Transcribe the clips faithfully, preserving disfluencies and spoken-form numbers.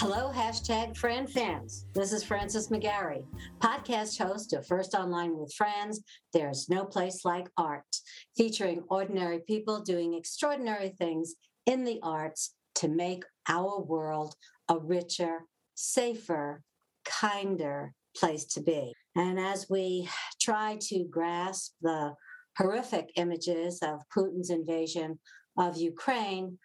Hello, hashtag Fran fans. This is Francis McGarry, podcast host of First Online with Friends, There's No Place Like Art, featuring ordinary people doing extraordinary things in the arts to make our world a richer, safer, kinder place to be. And as we try to grasp the horrific images of Putin's invasion of Ukraine,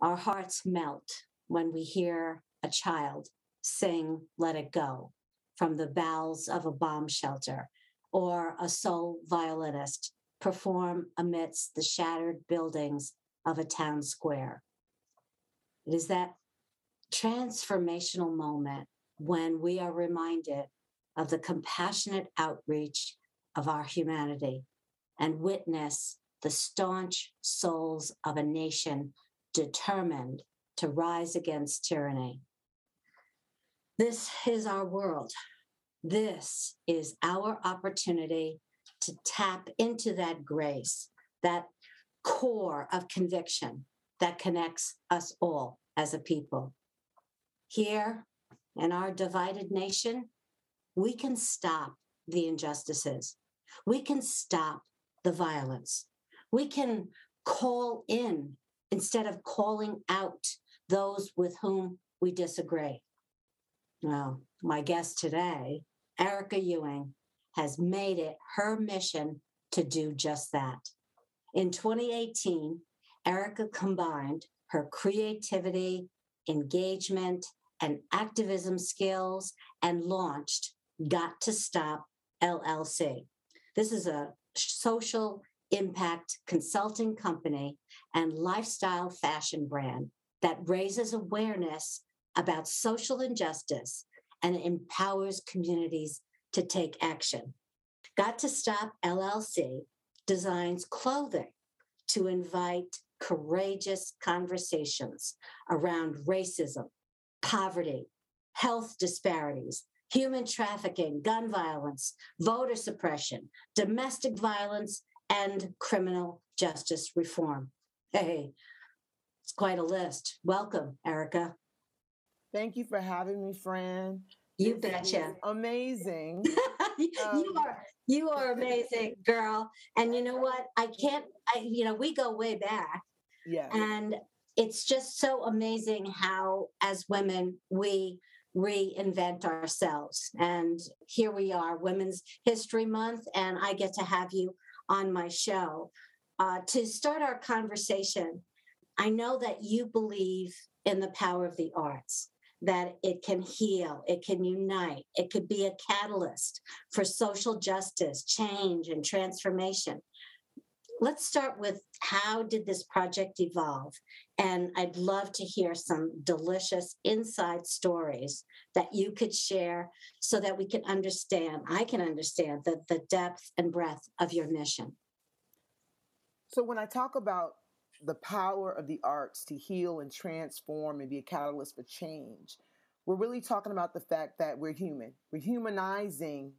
our hearts melt when we hear a child sing "Let It Go" from the bowels of a bomb shelter, or a soul violinist perform amidst the shattered buildings of a town square. It is that transformational moment when we are reminded of the compassionate outreach of our humanity and witness the staunch souls of a nation determined to rise against tyranny. This is our world. This is our opportunity to tap into that grace, that core of conviction that connects us all as a people. Here in our divided nation, we can stop the injustices. We can stop the violence. We can call in instead of calling out those with whom we disagree. Well, my guest today, Erika Ewing, has made it her mission to do just that. In twenty eighteen, Erika combined her creativity, engagement, and activism skills and launched Got to Stop L L C. This is a social impact consulting company and lifestyle fashion brand that raises awareness about social injustice and empowers communities to take action. Got to Stop L L C designs clothing to invite courageous conversations around racism, poverty, health disparities, human trafficking, gun violence, voter suppression, domestic violence, and criminal justice reform. Hey, it's quite a list. Welcome, Erika. Thank you for having me, Fran. You this betcha. Amazing. you um, are you are amazing, girl. And you know what? I can't, I, you know, we go way back. Yeah. And it's just so amazing how, as women, we reinvent ourselves. And here we are, Women's History Month, and I get to have you on my show. Uh, to start our conversation, I know that you believe in the power of the arts, that it can heal, it can unite, it could be a catalyst for social justice, change, and transformation. Let's start with, how did this project evolve? And I'd love to hear some delicious inside stories that you could share so that we can understand, I can understand the, the depth and breadth of your mission. So when I talk about the power of the arts to heal and transform and be a catalyst for change, we're really talking about the fact that we're human. We're humanizing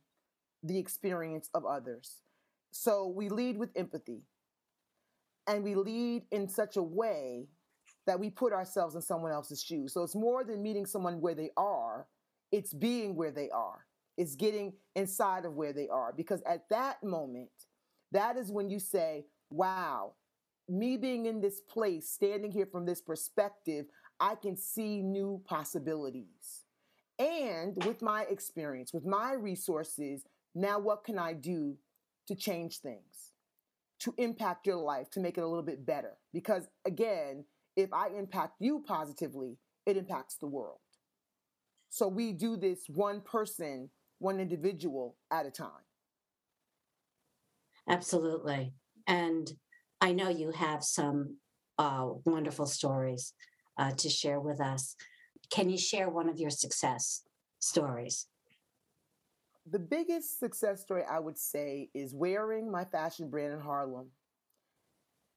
the experience of others. So we lead with empathy, and we lead in such a way that we put ourselves in someone else's shoes. So it's more than meeting someone where they are, it's being where they are. It's getting inside of where they are, because at that moment, that is when you say, wow, me being in this place, standing here from this perspective, I can see new possibilities. And with my experience, with my resources, now what can I do to change things, to impact your life, to make it a little bit better? Because again, if I impact you positively, it impacts the world. So we do this one person, one individual at a time. Absolutely. And I know you have some uh, wonderful stories uh, to share with us. Can you share one of your success stories? The biggest success story, I would say, is wearing my fashion brand in Harlem.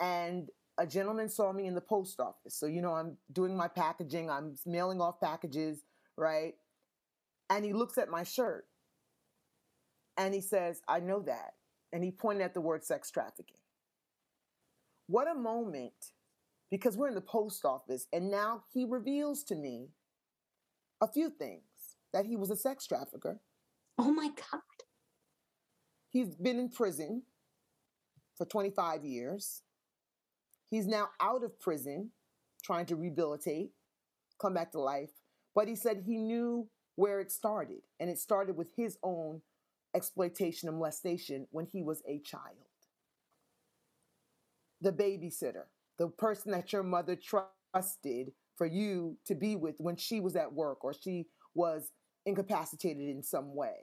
And a gentleman saw me in the post office. So, you know, I'm doing my packaging. I'm mailing off packages, right? And he looks at my shirt. And he says, I know that. And he pointed at the word sex trafficking. What a moment, because we're in the post office. And now he reveals to me a few things. That he was a sex trafficker. Oh my God. He's been in prison for twenty-five years. He's now out of prison, trying to rehabilitate, come back to life. But he said he knew where it started, and it started with his own exploitation and molestation when he was a child. The babysitter, the person that your mother trusted for you to be with when she was at work or she was incapacitated in some way.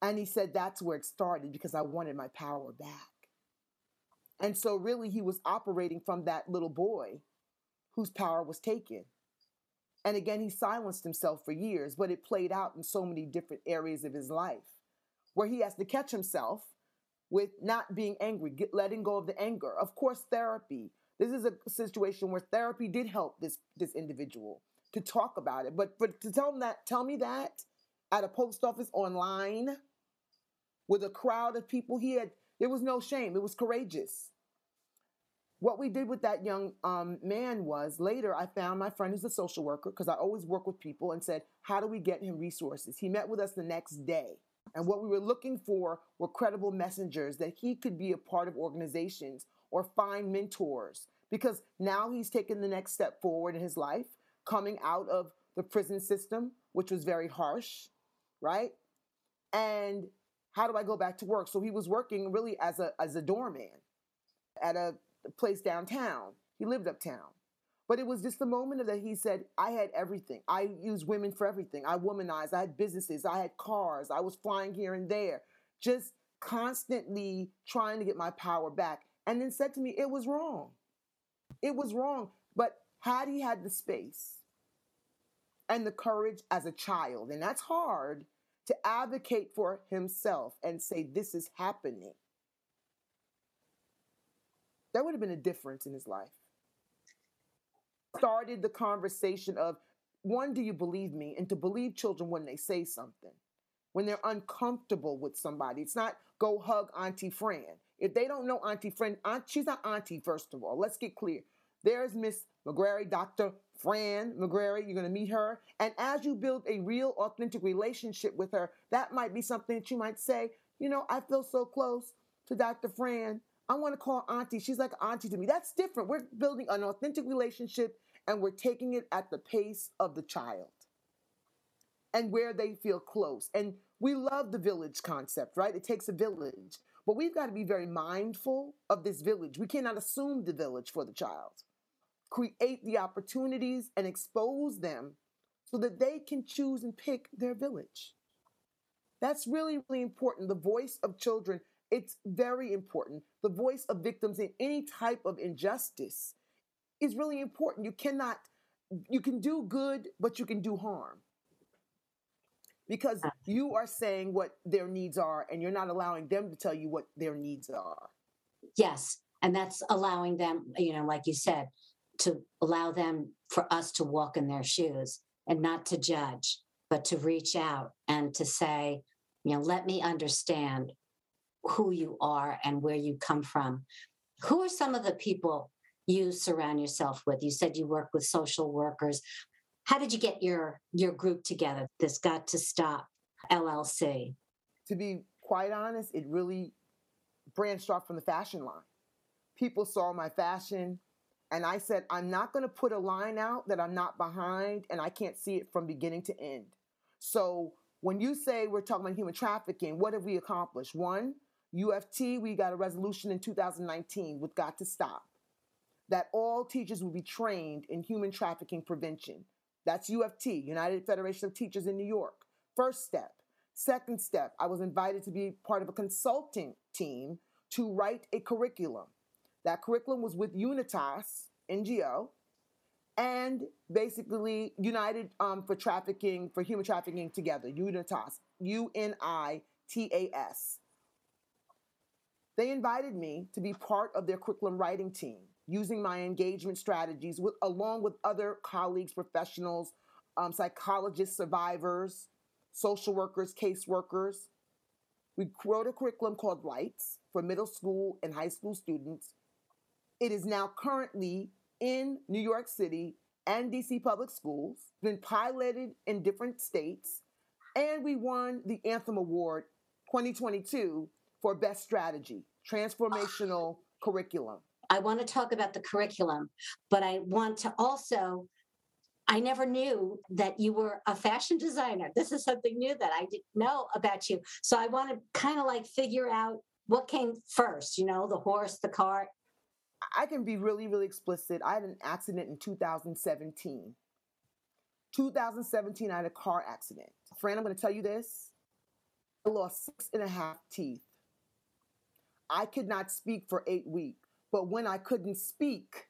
And he said, that's where it started, because I wanted my power back. And so really he was operating from that little boy whose power was taken. And again, he silenced himself for years, but it played out in so many different areas of his life where he has to catch himself with not being angry, get, letting go of the anger. Of course, therapy. This is a situation where therapy did help this, this individual to talk about it. But, but to tell him that, tell me that at a post office online with a crowd of people, he had, there was no shame. It was courageous. What we did with that young um, man was later I found my friend who's a social worker, because I always work with people, and said, how do we get him resources? He met with us the next day. And what we were looking for were credible messengers that he could be a part of organizations or find mentors, because now he's taken the next step forward in his life, coming out of the prison system, which was very harsh, right? And how do I go back to work? So he was working really as a, as a doorman at a place downtown. He lived uptown. But it was just the moment that he said, I had everything. I used women for everything. I womanized. I had businesses. I had cars. I was flying here and there, just constantly trying to get my power back. And then said to me, it was wrong. It was wrong. But had he had the space and the courage as a child, and that's hard, to advocate for himself and say, this is happening, that would have been a difference in his life. Started the conversation of, one, do you believe me? And to believe children when they say something, when they're uncomfortable with somebody. It's not go hug Auntie Fran. If they don't know Auntie Fran, aunt, she's not auntie, first of all. Let's get clear. There's Miss McGarry, Doctor Fran McGarry. You're going to meet her. And as you build a real, authentic relationship with her, that might be something that you might say, you know, I feel so close to Doctor Fran. I want to call Auntie. She's like Auntie to me. That's different. We're building an authentic relationship, and we're taking it at the pace of the child and where they feel close. And we love the village concept, right? It takes a village. But we've got to be very mindful of this village. We cannot assume the village for the child. Create the opportunities and expose them so that they can choose and pick their village. That's really, really important. The voice of children, it's very important. The voice of victims in any type of injustice is really important. You cannot, you can do good, but you can do harm, because you are saying what their needs are and you're not allowing them to tell you what their needs are. Yes. And that's allowing them, you know, like you said, to allow them, for us to walk in their shoes and not to judge, but to reach out and to say, you know, let me understand who you are and where you come from. Who are some of the people you surround yourself with? You said you work with social workers. How did you get your, your group together, this Got to Stop L L C? To be quite honest, it really branched off from the fashion line. People saw my fashion. And I said, I'm not going to put a line out that I'm not behind and I can't see it from beginning to end. So when you say we're talking about human trafficking, what have we accomplished? One, U F T, we got a resolution in two thousand nineteen with Got to Stop, that all teachers will be trained in human trafficking prevention. That's U F T, United Federation of Teachers in New York. First step. Second step, I was invited to be part of a consulting team to write a curriculum. That curriculum was with UNITAS, N G O, and basically United um, for Trafficking, for Human Trafficking Together, UNITAS, U N I T A S. They invited me to be part of their curriculum writing team, using my engagement strategies with, along with other colleagues, professionals, um, psychologists, survivors, social workers, caseworkers. We wrote a curriculum called Lights for middle school and high school students. It is now currently in New York City and D C public schools, been piloted in different states, and we won the Anthem Award twenty twenty-two for Best Strategy, Transformational oh. Curriculum. I want to talk about the curriculum, but I want to also, I never knew that you were a fashion designer. This is something new that I didn't know about you. So I want to kind of like figure out what came first, you know, the horse, the cart. I can be really, really explicit. I had an accident in two thousand seventeen. two thousand seventeen, I had a car accident. Fran, I'm going to tell you this. I lost six and a half teeth. I could not speak for eight weeks. But when I couldn't speak,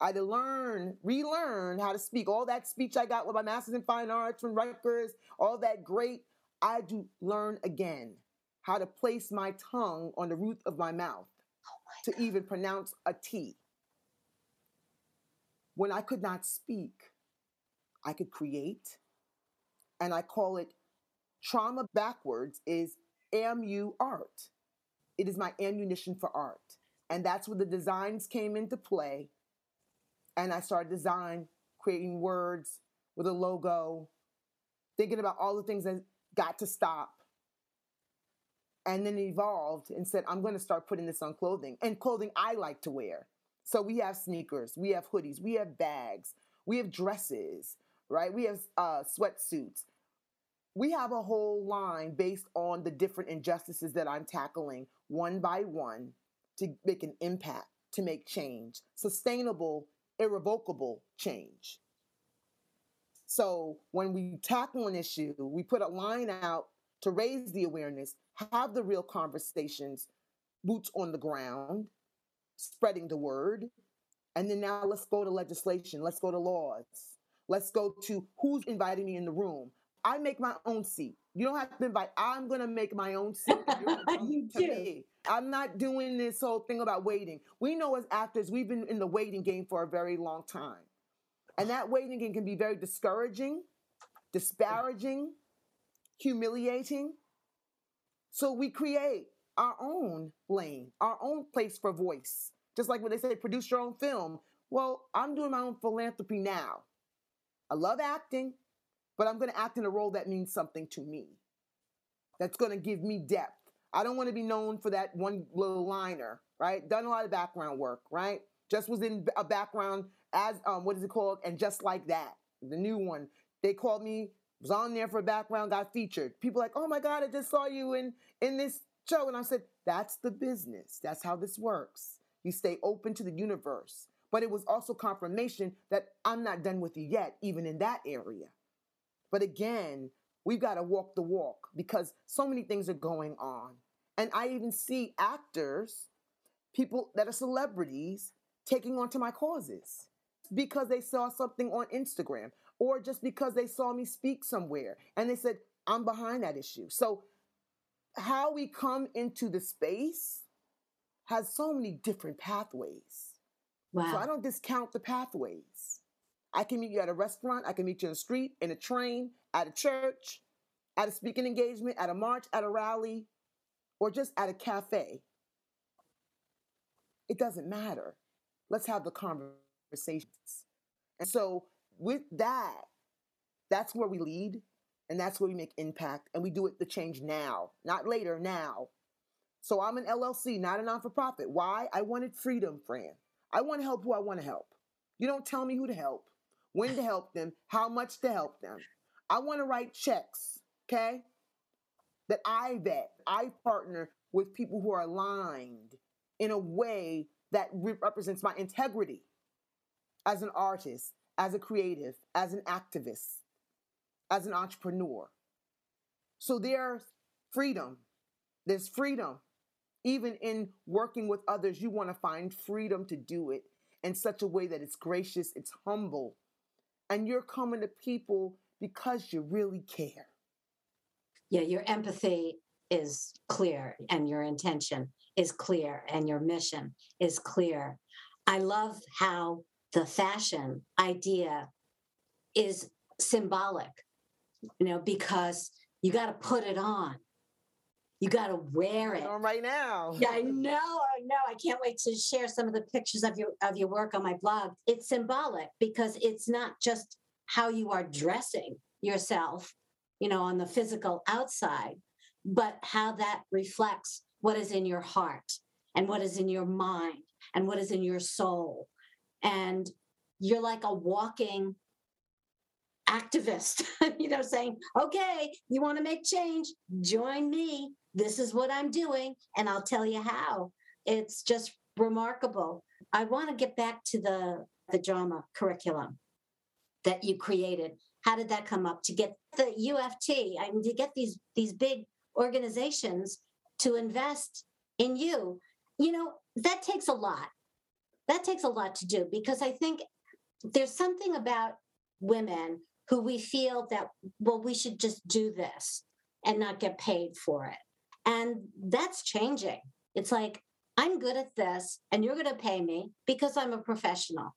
I had to learn, relearn how to speak. All that speech I got with my master's in fine arts from Rutgers, all that great, I had to learn again how to place my tongue on the roof of my mouth. Oh my to God. Even pronounce a T. When I could not speak, I could create, and I call it trauma backwards is ammu art. It is my ammunition for art. And that's where the designs came into play. And I started design, creating words with a logo, thinking about all the things that got to stop. And then evolved and said, I'm going to start putting this on clothing, and clothing I like to wear. So we have sneakers, we have hoodies, we have bags, we have dresses, right? We have uh, sweatsuits. We have a whole line based on the different injustices that I'm tackling one by one to make an impact, to make change, sustainable, irrevocable change. So when we tackle an issue, we put a line out to raise the awareness, have the real conversations, boots on the ground, spreading the word. And then now let's go to legislation. Let's go to laws. Let's go to who's inviting me in the room. I make my own seat. You don't have to invite. I'm going to make my own seat. You do. Me. I'm not doing this whole thing about waiting. We know as actors, we've been in the waiting game for a very long time. And that waiting game can be very discouraging, disparaging, humiliating. So we create our own lane, our own place for voice. Just like when they say produce your own film. Well, I'm doing my own philanthropy now. I love acting, but I'm going to act in a role that means something to me. That's going to give me depth. I don't want to be known for that one little liner, right? Done a lot of background work, right? Just was in a background as, um, what is it called? And Just Like That, the new one. They called me. Was on there for a background, got featured. People like, oh my God, I just saw you in, in this show. And I said, that's the business. That's how this works. You stay open to the universe. But it was also confirmation that I'm not done with you yet, even in that area. But again, we've got to walk the walk because so many things are going on. And I even see actors, people that are celebrities, taking on to my causes because they saw something on Instagram. Or just because they saw me speak somewhere and they said, I'm behind that issue. So how we come into the space has so many different pathways. Wow. So I don't discount the pathways. I can meet you at a restaurant. I can meet you in the street, in a train, at a church, at a speaking engagement, at a march, at a rally, or just at a cafe. It doesn't matter. Let's have the conversations. And so with that, that's where we lead, and that's where we make impact, and we do it the change now, not later, now. So I'm an L L C, not a non-for-profit. Why? I wanted freedom, Fran. I want to help who I want to help. You don't tell me who to help, when to help them, how much to help them. I want to write checks, okay, that I vet. I partner with people who are aligned in a way that represents my integrity as an artist, as a creative, as an activist, as an entrepreneur. So there's freedom. There's freedom. Even in working with others, you want to find freedom to do it in such a way that it's gracious, it's humble. And you're coming to people because you really care. Yeah, your empathy is clear, and your intention is clear, and your mission is clear. I love how the fashion idea is symbolic, you know, because you got to put it on. You got to wear it. On right now. Yeah, I know. I know. I can't wait to share some of the pictures of your of your work on my blog. It's symbolic because it's not just how you are dressing yourself, you know, on the physical outside, but how that reflects what is in your heart and what is in your mind and what is in your soul. And you're like a walking activist, you know, saying, okay, you want to make change? Join me. This is what I'm doing, and I'll tell you how. It's just remarkable. I want to get back to the, the drama curriculum that you created. How did that come up to get the U F T, I mean, to get these, these big organizations to invest in you? You know, that takes a lot. That takes a lot to do, because I think there's something about women who we feel that, well, we should just do this and not get paid for it. And that's changing. It's like, I'm good at this and you're going to pay me because I'm a professional.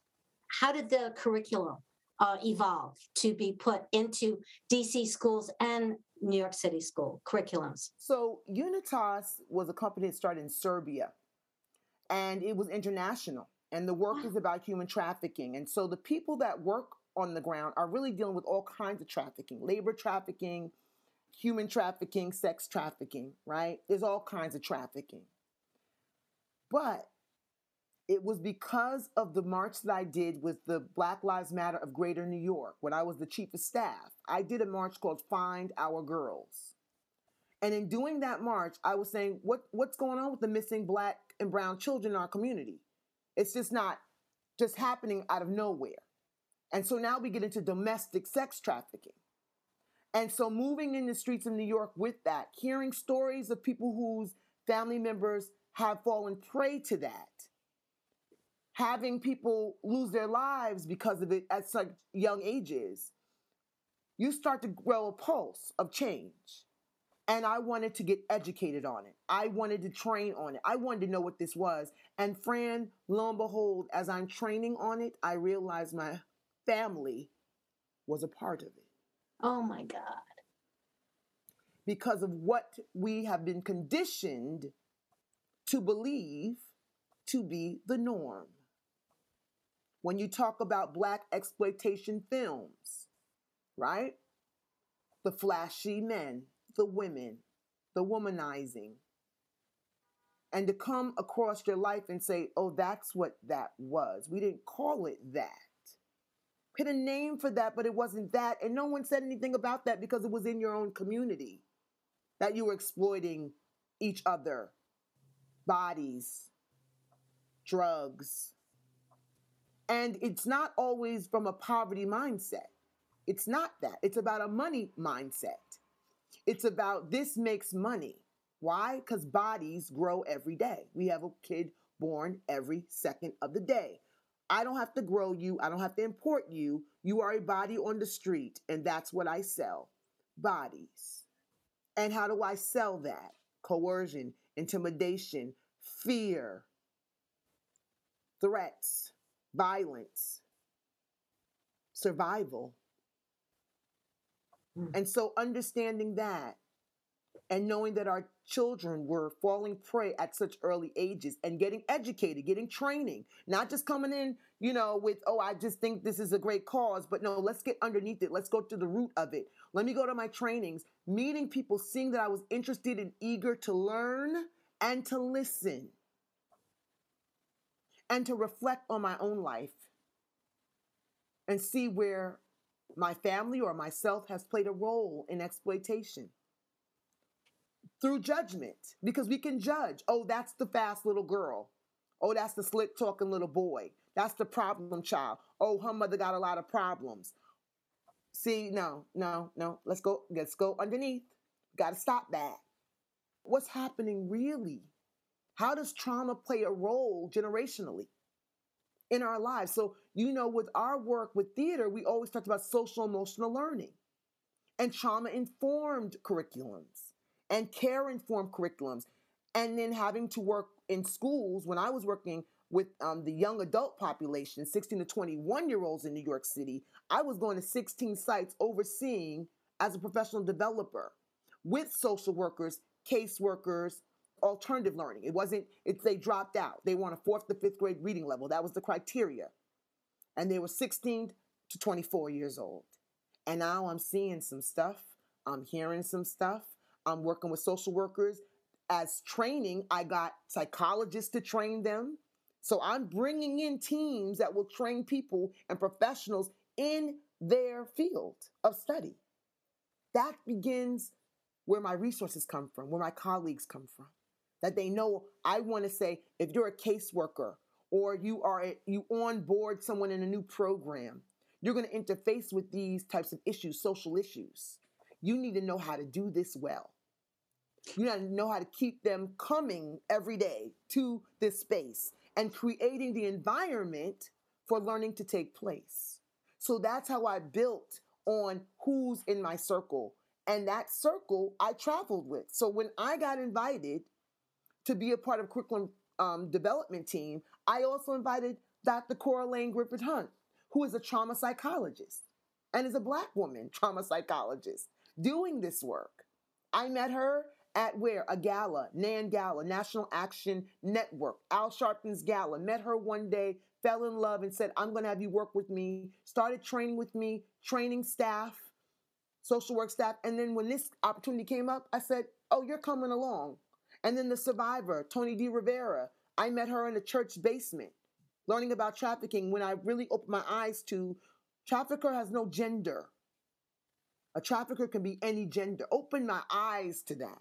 How did the curriculum uh, evolve to be put into D C schools and New York City school curriculums? So UNITAS was a company that started in Serbia, and it was international. And the work wow. is about human trafficking. And so the people that work on the ground are really dealing with all kinds of trafficking, labor trafficking, human trafficking, sex trafficking, right? There's all kinds of trafficking. But it was because of the march that I did with the Black Lives Matter of Greater New York, when I was the chief of staff, I did a march called Find Our Girls. And in doing that march, I was saying, what, what's going on with the missing Black and brown children in our community? It's just not just happening out of nowhere. And so now we get into domestic sex trafficking. And so moving in the streets of New York with that, hearing stories of people whose family members have fallen prey to that, having people lose their lives because of it at such young ages, you start to grow a pulse of change. And I wanted to get educated on it. I wanted to train on it. I wanted to know what this was. And Fran, lo and behold, as I'm training on it, I realized my family was a part of it. Oh my God. Because of what we have been conditioned to believe to be the norm. When you talk about Black exploitation films, right? The flashy men, the women, the womanizing. And to come across your life and say, oh, that's what that was. We didn't call it that. Put a name for that, but it wasn't that. And no one said anything about that because it was in your own community that you were exploiting each other, bodies, drugs. And it's not always from a poverty mindset. It's not that. It's about a money mindset. It's about this makes money. Why? Because bodies grow every day. We have a kid born every second of the day. I don't have to grow you. I don't have to import you. You are a body on the street, and that's what I sell, bodies. And how do I sell that? Coercion, intimidation, fear, threats, violence, survival. Mm. And so understanding that and knowing that our children were falling prey at such early ages and getting educated, getting training, not just coming in, you know, with, oh, I just think this is a great cause, but no, let's get underneath it. Let's go to the root of it. Let me go to my trainings, meeting people, seeing that I was interested and eager to learn and to listen and to reflect on my own life and see where my family or myself has played a role in exploitation. Through judgment, because we can judge. Oh, that's the fast little girl. Oh, that's the slick talking little boy. That's the problem child. Oh, her mother got a lot of problems. See, no, no, no. Let's go. Let's go underneath. Got to stop that. What's happening really? How does trauma play a role generationally in our lives? So, you know, with our work with theater, we always talked about social emotional learning and trauma-informed curriculums. And care-informed curriculums, and then having to work in schools. When I was working with um, the young adult population, sixteen to twenty-one-year-olds in New York City, I was going to sixteen sites overseeing as a professional developer with social workers caseworkers, alternative learning. It wasn't, it's they dropped out. They were on a fourth to fifth grade reading level. That was the criteria. And they were sixteen to twenty-four years old. And now I'm seeing some stuff. I'm hearing some stuff. I'm working with social workers. As training, I got psychologists to train them. So I'm bringing in teams that will train people and professionals in their field of study. That begins where my resources come from, where my colleagues come from. That they know, I want to say, if you're a caseworker or you are a, you onboard someone in a new program, you're going to interface with these types of issues, social issues. You need to know how to do this well. You need to know how to keep them coming every day to this space and creating the environment for learning to take place. So that's how I built on who's in my circle. And that circle I traveled with. So when I got invited to be a part of curriculum um, development team, I also invited Doctor Coralane Griffith-Hunt, who is a trauma psychologist and is a Black woman trauma psychologist doing this work. I met her at where? A gala, N A N Gala, National Action Network, Al Sharpton's Gala. Met her one day, fell in love and said, I'm going to have you work with me. Started training with me, training staff, social work staff. And then when this opportunity came up, I said, oh, you're coming along. And then the survivor, Tony D. Rivera, I met her in a church basement, learning about trafficking when I really opened my eyes to trafficker has no gender. A trafficker can be any gender. Open my eyes to that.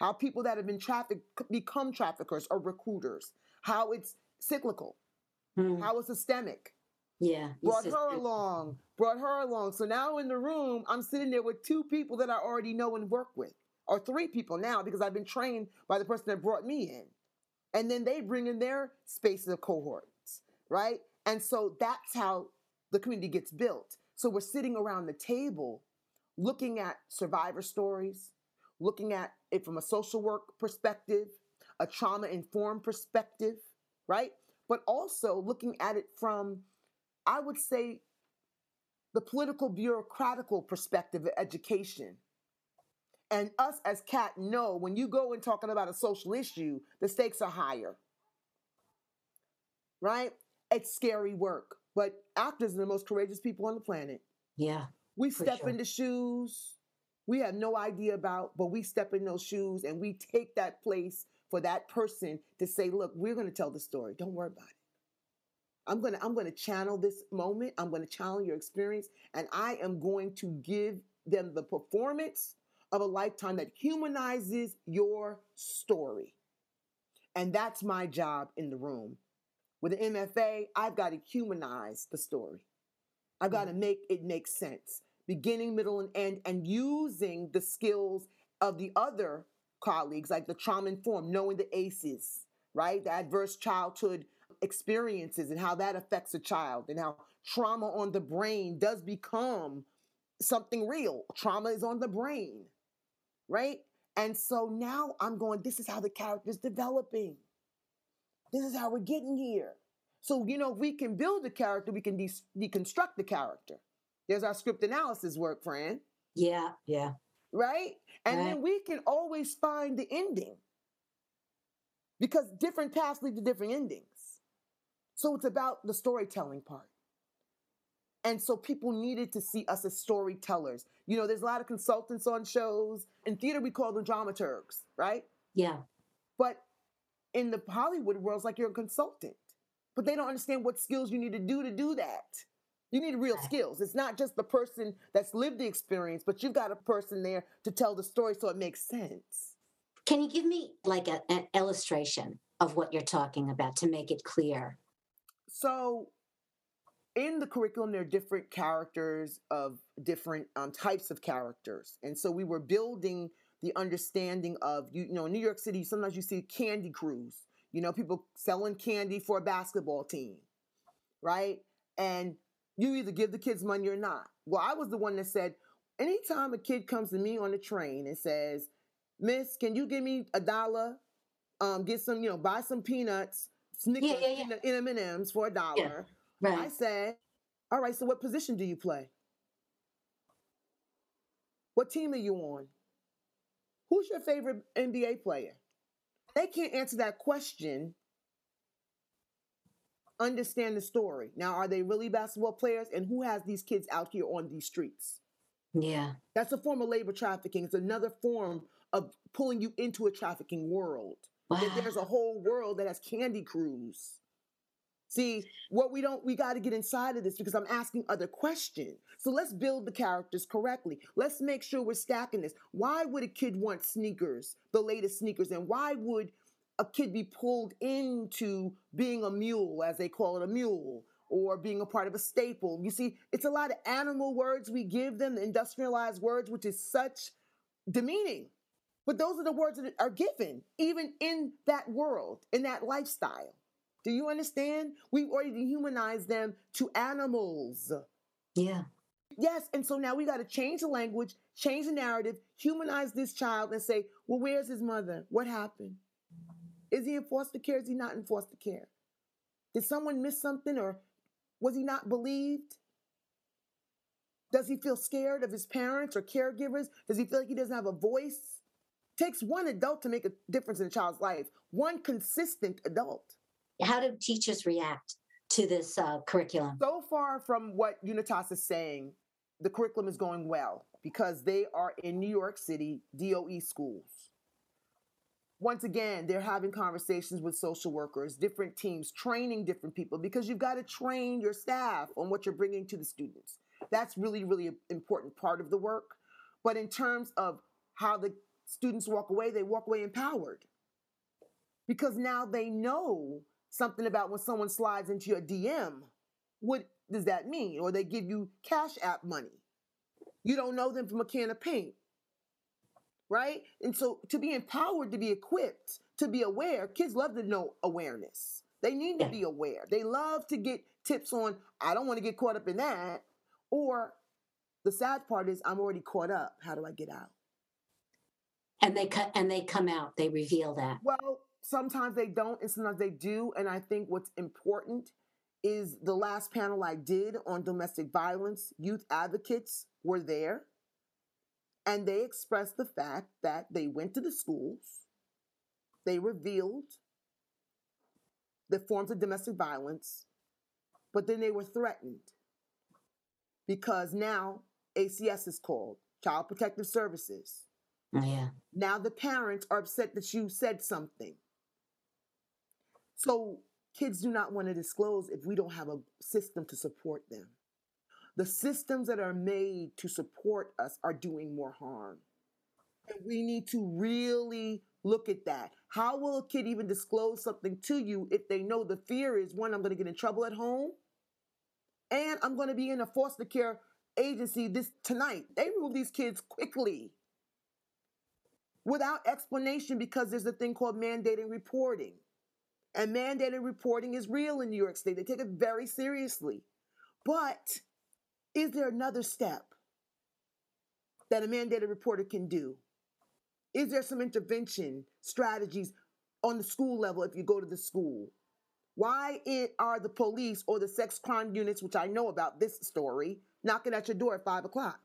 How people that have been trafficked become traffickers or recruiters. How it's cyclical. Mm. How it's systemic. Yeah. Brought her along. Brought her along. So now in the room, I'm sitting there with two people that I already know and work with. Or three people now because I've been trained by the person that brought me in. And then they bring in their spaces of cohorts, right? And so that's how the community gets built. So we're sitting around the table looking at survivor stories, looking at it from a social work perspective, a trauma-informed perspective, right? But also looking at it from, I would say, the political bureaucratical perspective of education. And us as C A T know, when you go and talking about a social issue, the stakes are higher, right? It's scary work, but actors are the most courageous people on the planet. Yeah. We step sure. into shoes we have no idea about, but we step in those shoes and we take that place for that person to say, look, we're going to tell the story. Don't worry about it. I'm going to, I'm going to channel this moment. I'm going to channel your experience. And I am going to give them the performance of a lifetime that humanizes your story. And that's my job in the room. With an M F A, I've got to humanize the story. I've got to make it make sense, beginning, middle, and end, and using the skills of the other colleagues, like the trauma-informed, knowing the A C Es, right? The adverse childhood experiences and how that affects a child and how trauma on the brain does become something real. Trauma is on the brain, right? And so now I'm going, this is how the character's developing. This is how we're getting here. So, you know, if we can build the character, we can de- deconstruct the character. There's our script analysis work, Fran. Yeah, yeah. Right? And right. then we can always find the ending because different paths lead to different endings. So it's about the storytelling part. And so people needed to see us as storytellers. You know, there's a lot of consultants on shows. In theater, we call them dramaturgs, right? Yeah. But in the Hollywood world, it's like you're a consultant. But they don't understand what skills you need to do to do that. You need real skills. It's not just the person that's lived the experience, but you've got a person there to tell the story so it makes sense. Can you give me like a, an illustration of what you're talking about to make it clear? So in the curriculum, there are different characters of different um, types of characters. And so we were building the understanding of, you, you know, in New York City, sometimes you see candy crews. You know, people selling candy for a basketball team, right? And you either give the kids money or not. Well, I was the one that said, anytime a kid comes to me on the train and says, Miss, can you give me a dollar, um, get some, you know, buy some peanuts, Snickers, yeah, yeah, yeah. M and M's for a dollar. Yeah, right. I said, all right, so what position do you play? What team are you on? Who's your favorite N B A player? They can't answer that question. Understand the story. Now, are they really basketball players? And who has these kids out here on these streets? Yeah. That's a form of labor trafficking. It's another form of pulling you into a trafficking world. Wow. There's a whole world that has Candy Crews. See, what we don't, we got to get inside of this because I'm asking other questions. So let's build the characters correctly. Let's make sure we're stacking this. Why would a kid want sneakers, the latest sneakers? And why would a kid be pulled into being a mule, as they call it, a mule, or being a part of a staple? You see, it's a lot of animal words we give them, the industrialized words, which is such demeaning. But those are the words that are given, even in that world, in that lifestyle. Do you understand? We've already dehumanized them to animals. Yeah. Yes, and so now we got to change the language, change the narrative, humanize this child and say, well, where's his mother? What happened? Is he in foster care? Is he not in foster care? Did someone miss something or was he not believed? Does he feel scared of his parents or caregivers? Does he feel like he doesn't have a voice? It takes one adult to make a difference in a child's life, one consistent adult. How do teachers react to this uh, curriculum? So far from what UNITAS is saying, the curriculum is going well because they are in New York City D O E schools. Once again, they're having conversations with social workers, different teams, training different people because you've got to train your staff on what you're bringing to the students. That's really, really an important part of the work. But in terms of how the students walk away, they walk away empowered because now they know something about when someone slides into your D M, what does that mean? Or they give you Cash App money. You don't know them from a can of paint, right? And so to be empowered, to be equipped, to be aware, kids love to know awareness. They need to be aware. They love to get tips on, I don't want to get caught up in that. Or the sad part is, I'm already caught up. How do I get out? And they, co- and they come out. They reveal that. Well, sometimes they don't, and sometimes they do. And I think what's important is the last panel I did on domestic violence, youth advocates were there, and they expressed the fact that they went to the schools, they revealed the forms of domestic violence, but then they were threatened because now A C S is called, Child Protective Services. Yeah. Now the parents are upset that you said something. So kids do not want to disclose if we don't have a system to support them. The systems that are made to support us are doing more harm. And we need to really look at that. How will a kid even disclose something to you if they know the fear is, one, I'm going to get in trouble at home, and I'm going to be in a foster care agency this tonight. They remove these kids quickly without explanation because there's a thing called mandated reporting. And mandated reporting is real in New York State. They take it very seriously. But is there another step that a mandated reporter can do? Is there some intervention strategies on the school level if you go to the school? Why are the police or the sex crime units, which I know about this story, knocking at your door at five o'clock,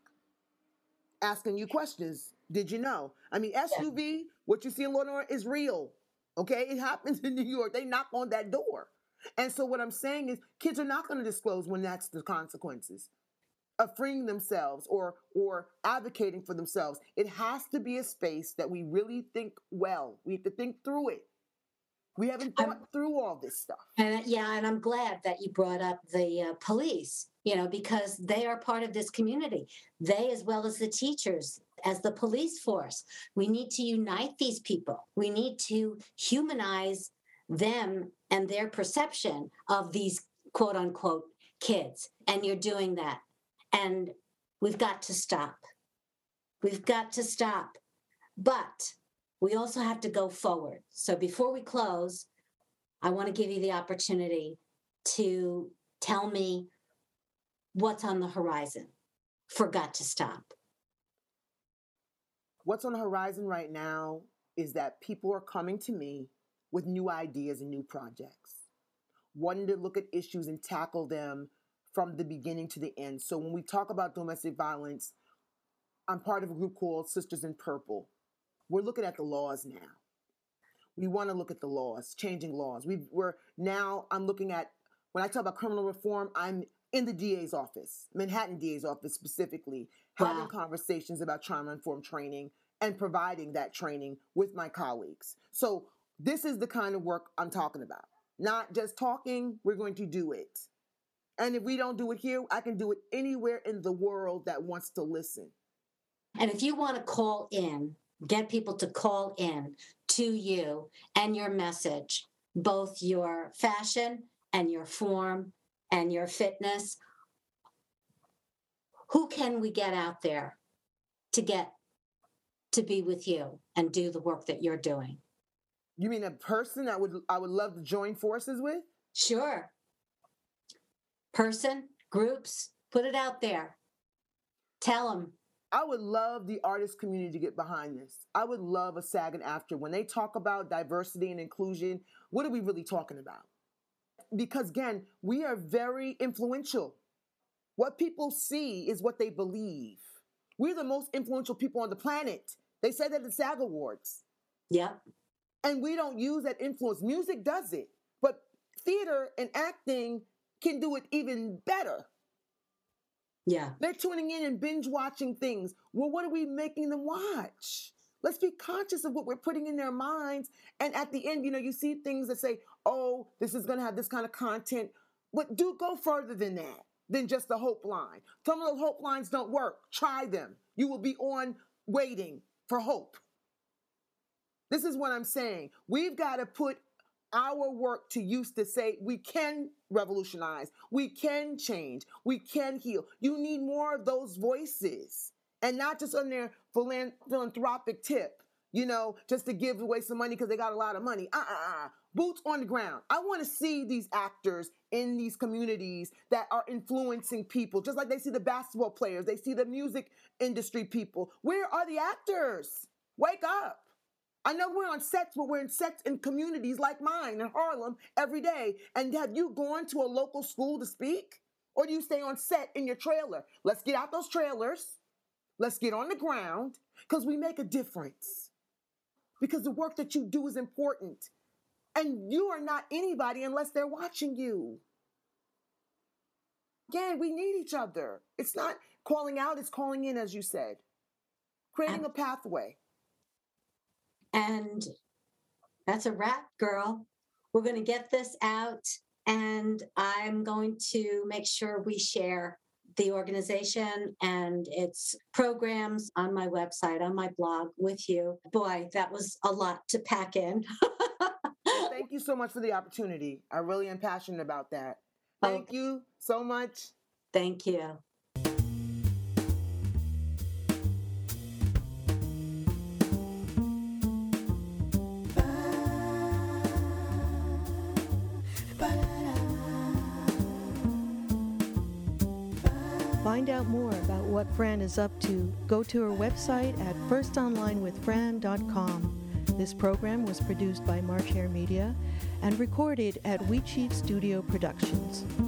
asking you questions? Did you know? I mean, S U V, what you see in Law and Order is real, okay? It happens in New York. They knock on that door. And so what I'm saying is kids are not going to disclose when that's the consequences of freeing themselves or, or advocating for themselves. It has to be a space that we really think well. We have to think through it. We haven't thought I'm, through all this stuff. And yeah, and I'm glad that you brought up the uh, police, you know, because they are part of this community. They, as well as the teachers, as the police force, we need to unite these people. We need to humanize them and their perception of these quote unquote kids. And you're doing that. And we've got to stop. We've got to stop. But we also have to go forward. So before we close, I want to give you the opportunity to tell me what's on the horizon for Got to Stop. What's on the horizon right now is that people are coming to me with new ideas and new projects, wanting to look at issues and tackle them from the beginning to the end. So when we talk about domestic violence, I'm part of a group called Sisters in Purple. We're looking at the laws now. We want to look at the laws, changing laws. We've, we're now, I'm looking at, when I talk about criminal reform, I'm in the D A's office, Manhattan D A's office specifically, wow. having conversations about trauma-informed training and providing that training with my colleagues. So this is the kind of work I'm talking about. Not just talking, we're going to do it. And if we don't do it here, I can do it anywhere in the world that wants to listen. And if you want to call in, get people to call in to you and your message, both your fashion and your form and your fitness, who can we get out there to get to be with you and do the work that you're doing? You mean a person I would I would love to join forces with? Sure. Person, groups, put it out there. Tell them. I would love the artist community to get behind this. I would love a SAG-AFTRA. When they talk about diversity and inclusion, what are we really talking about? Because, again, we are very influential. What people see is what they believe. We're the most influential people on the planet. They said that at the SAG Awards. Yep. And we don't use that influence. Music does it, but theater and acting can do it even better. Yeah. They're tuning in and binge watching things. Well, what are we making them watch? Let's be conscious of what we're putting in their minds. And at the end, you know, you see things that say, oh, this is going to have this kind of content. But do go further than that, than just the hope line. Some of the hope lines don't work. Try them. You will be on waiting for hope. This is what I'm saying. We've got to put our work to use to say we can revolutionize, we can change, we can heal. You need more of those voices and not just on their philanthropic tip, you know, just to give away some money because they got a lot of money. Uh-uh-uh. Boots on the ground. I want to see these actors in these communities that are influencing people, just like they see the basketball players, they see the music industry people. Where are the actors? Wake up. I know we're on sets, but we're in sets in communities like mine in Harlem every day. And have you gone to a local school to speak? Or do you stay on set in your trailer? Let's get out those trailers. Let's get on the ground because we make a difference. Because the work that you do is important. And you are not anybody unless they're watching you. Again, we need each other. It's not calling out, it's calling in, as you said. Creating a pathway. And that's a wrap, girl. We're going to get this out, and I'm going to make sure we share the organization and its programs on my website, on my blog with you. Boy, that was a lot to pack in. Thank you so much for the opportunity. I really am passionate about that. Thank okay. you so much. Thank you. Find out more about what Fran is up to, go to her website at first online with fran dot com. This program was produced by Marsh Air Media and recorded at Weechee Studio Productions.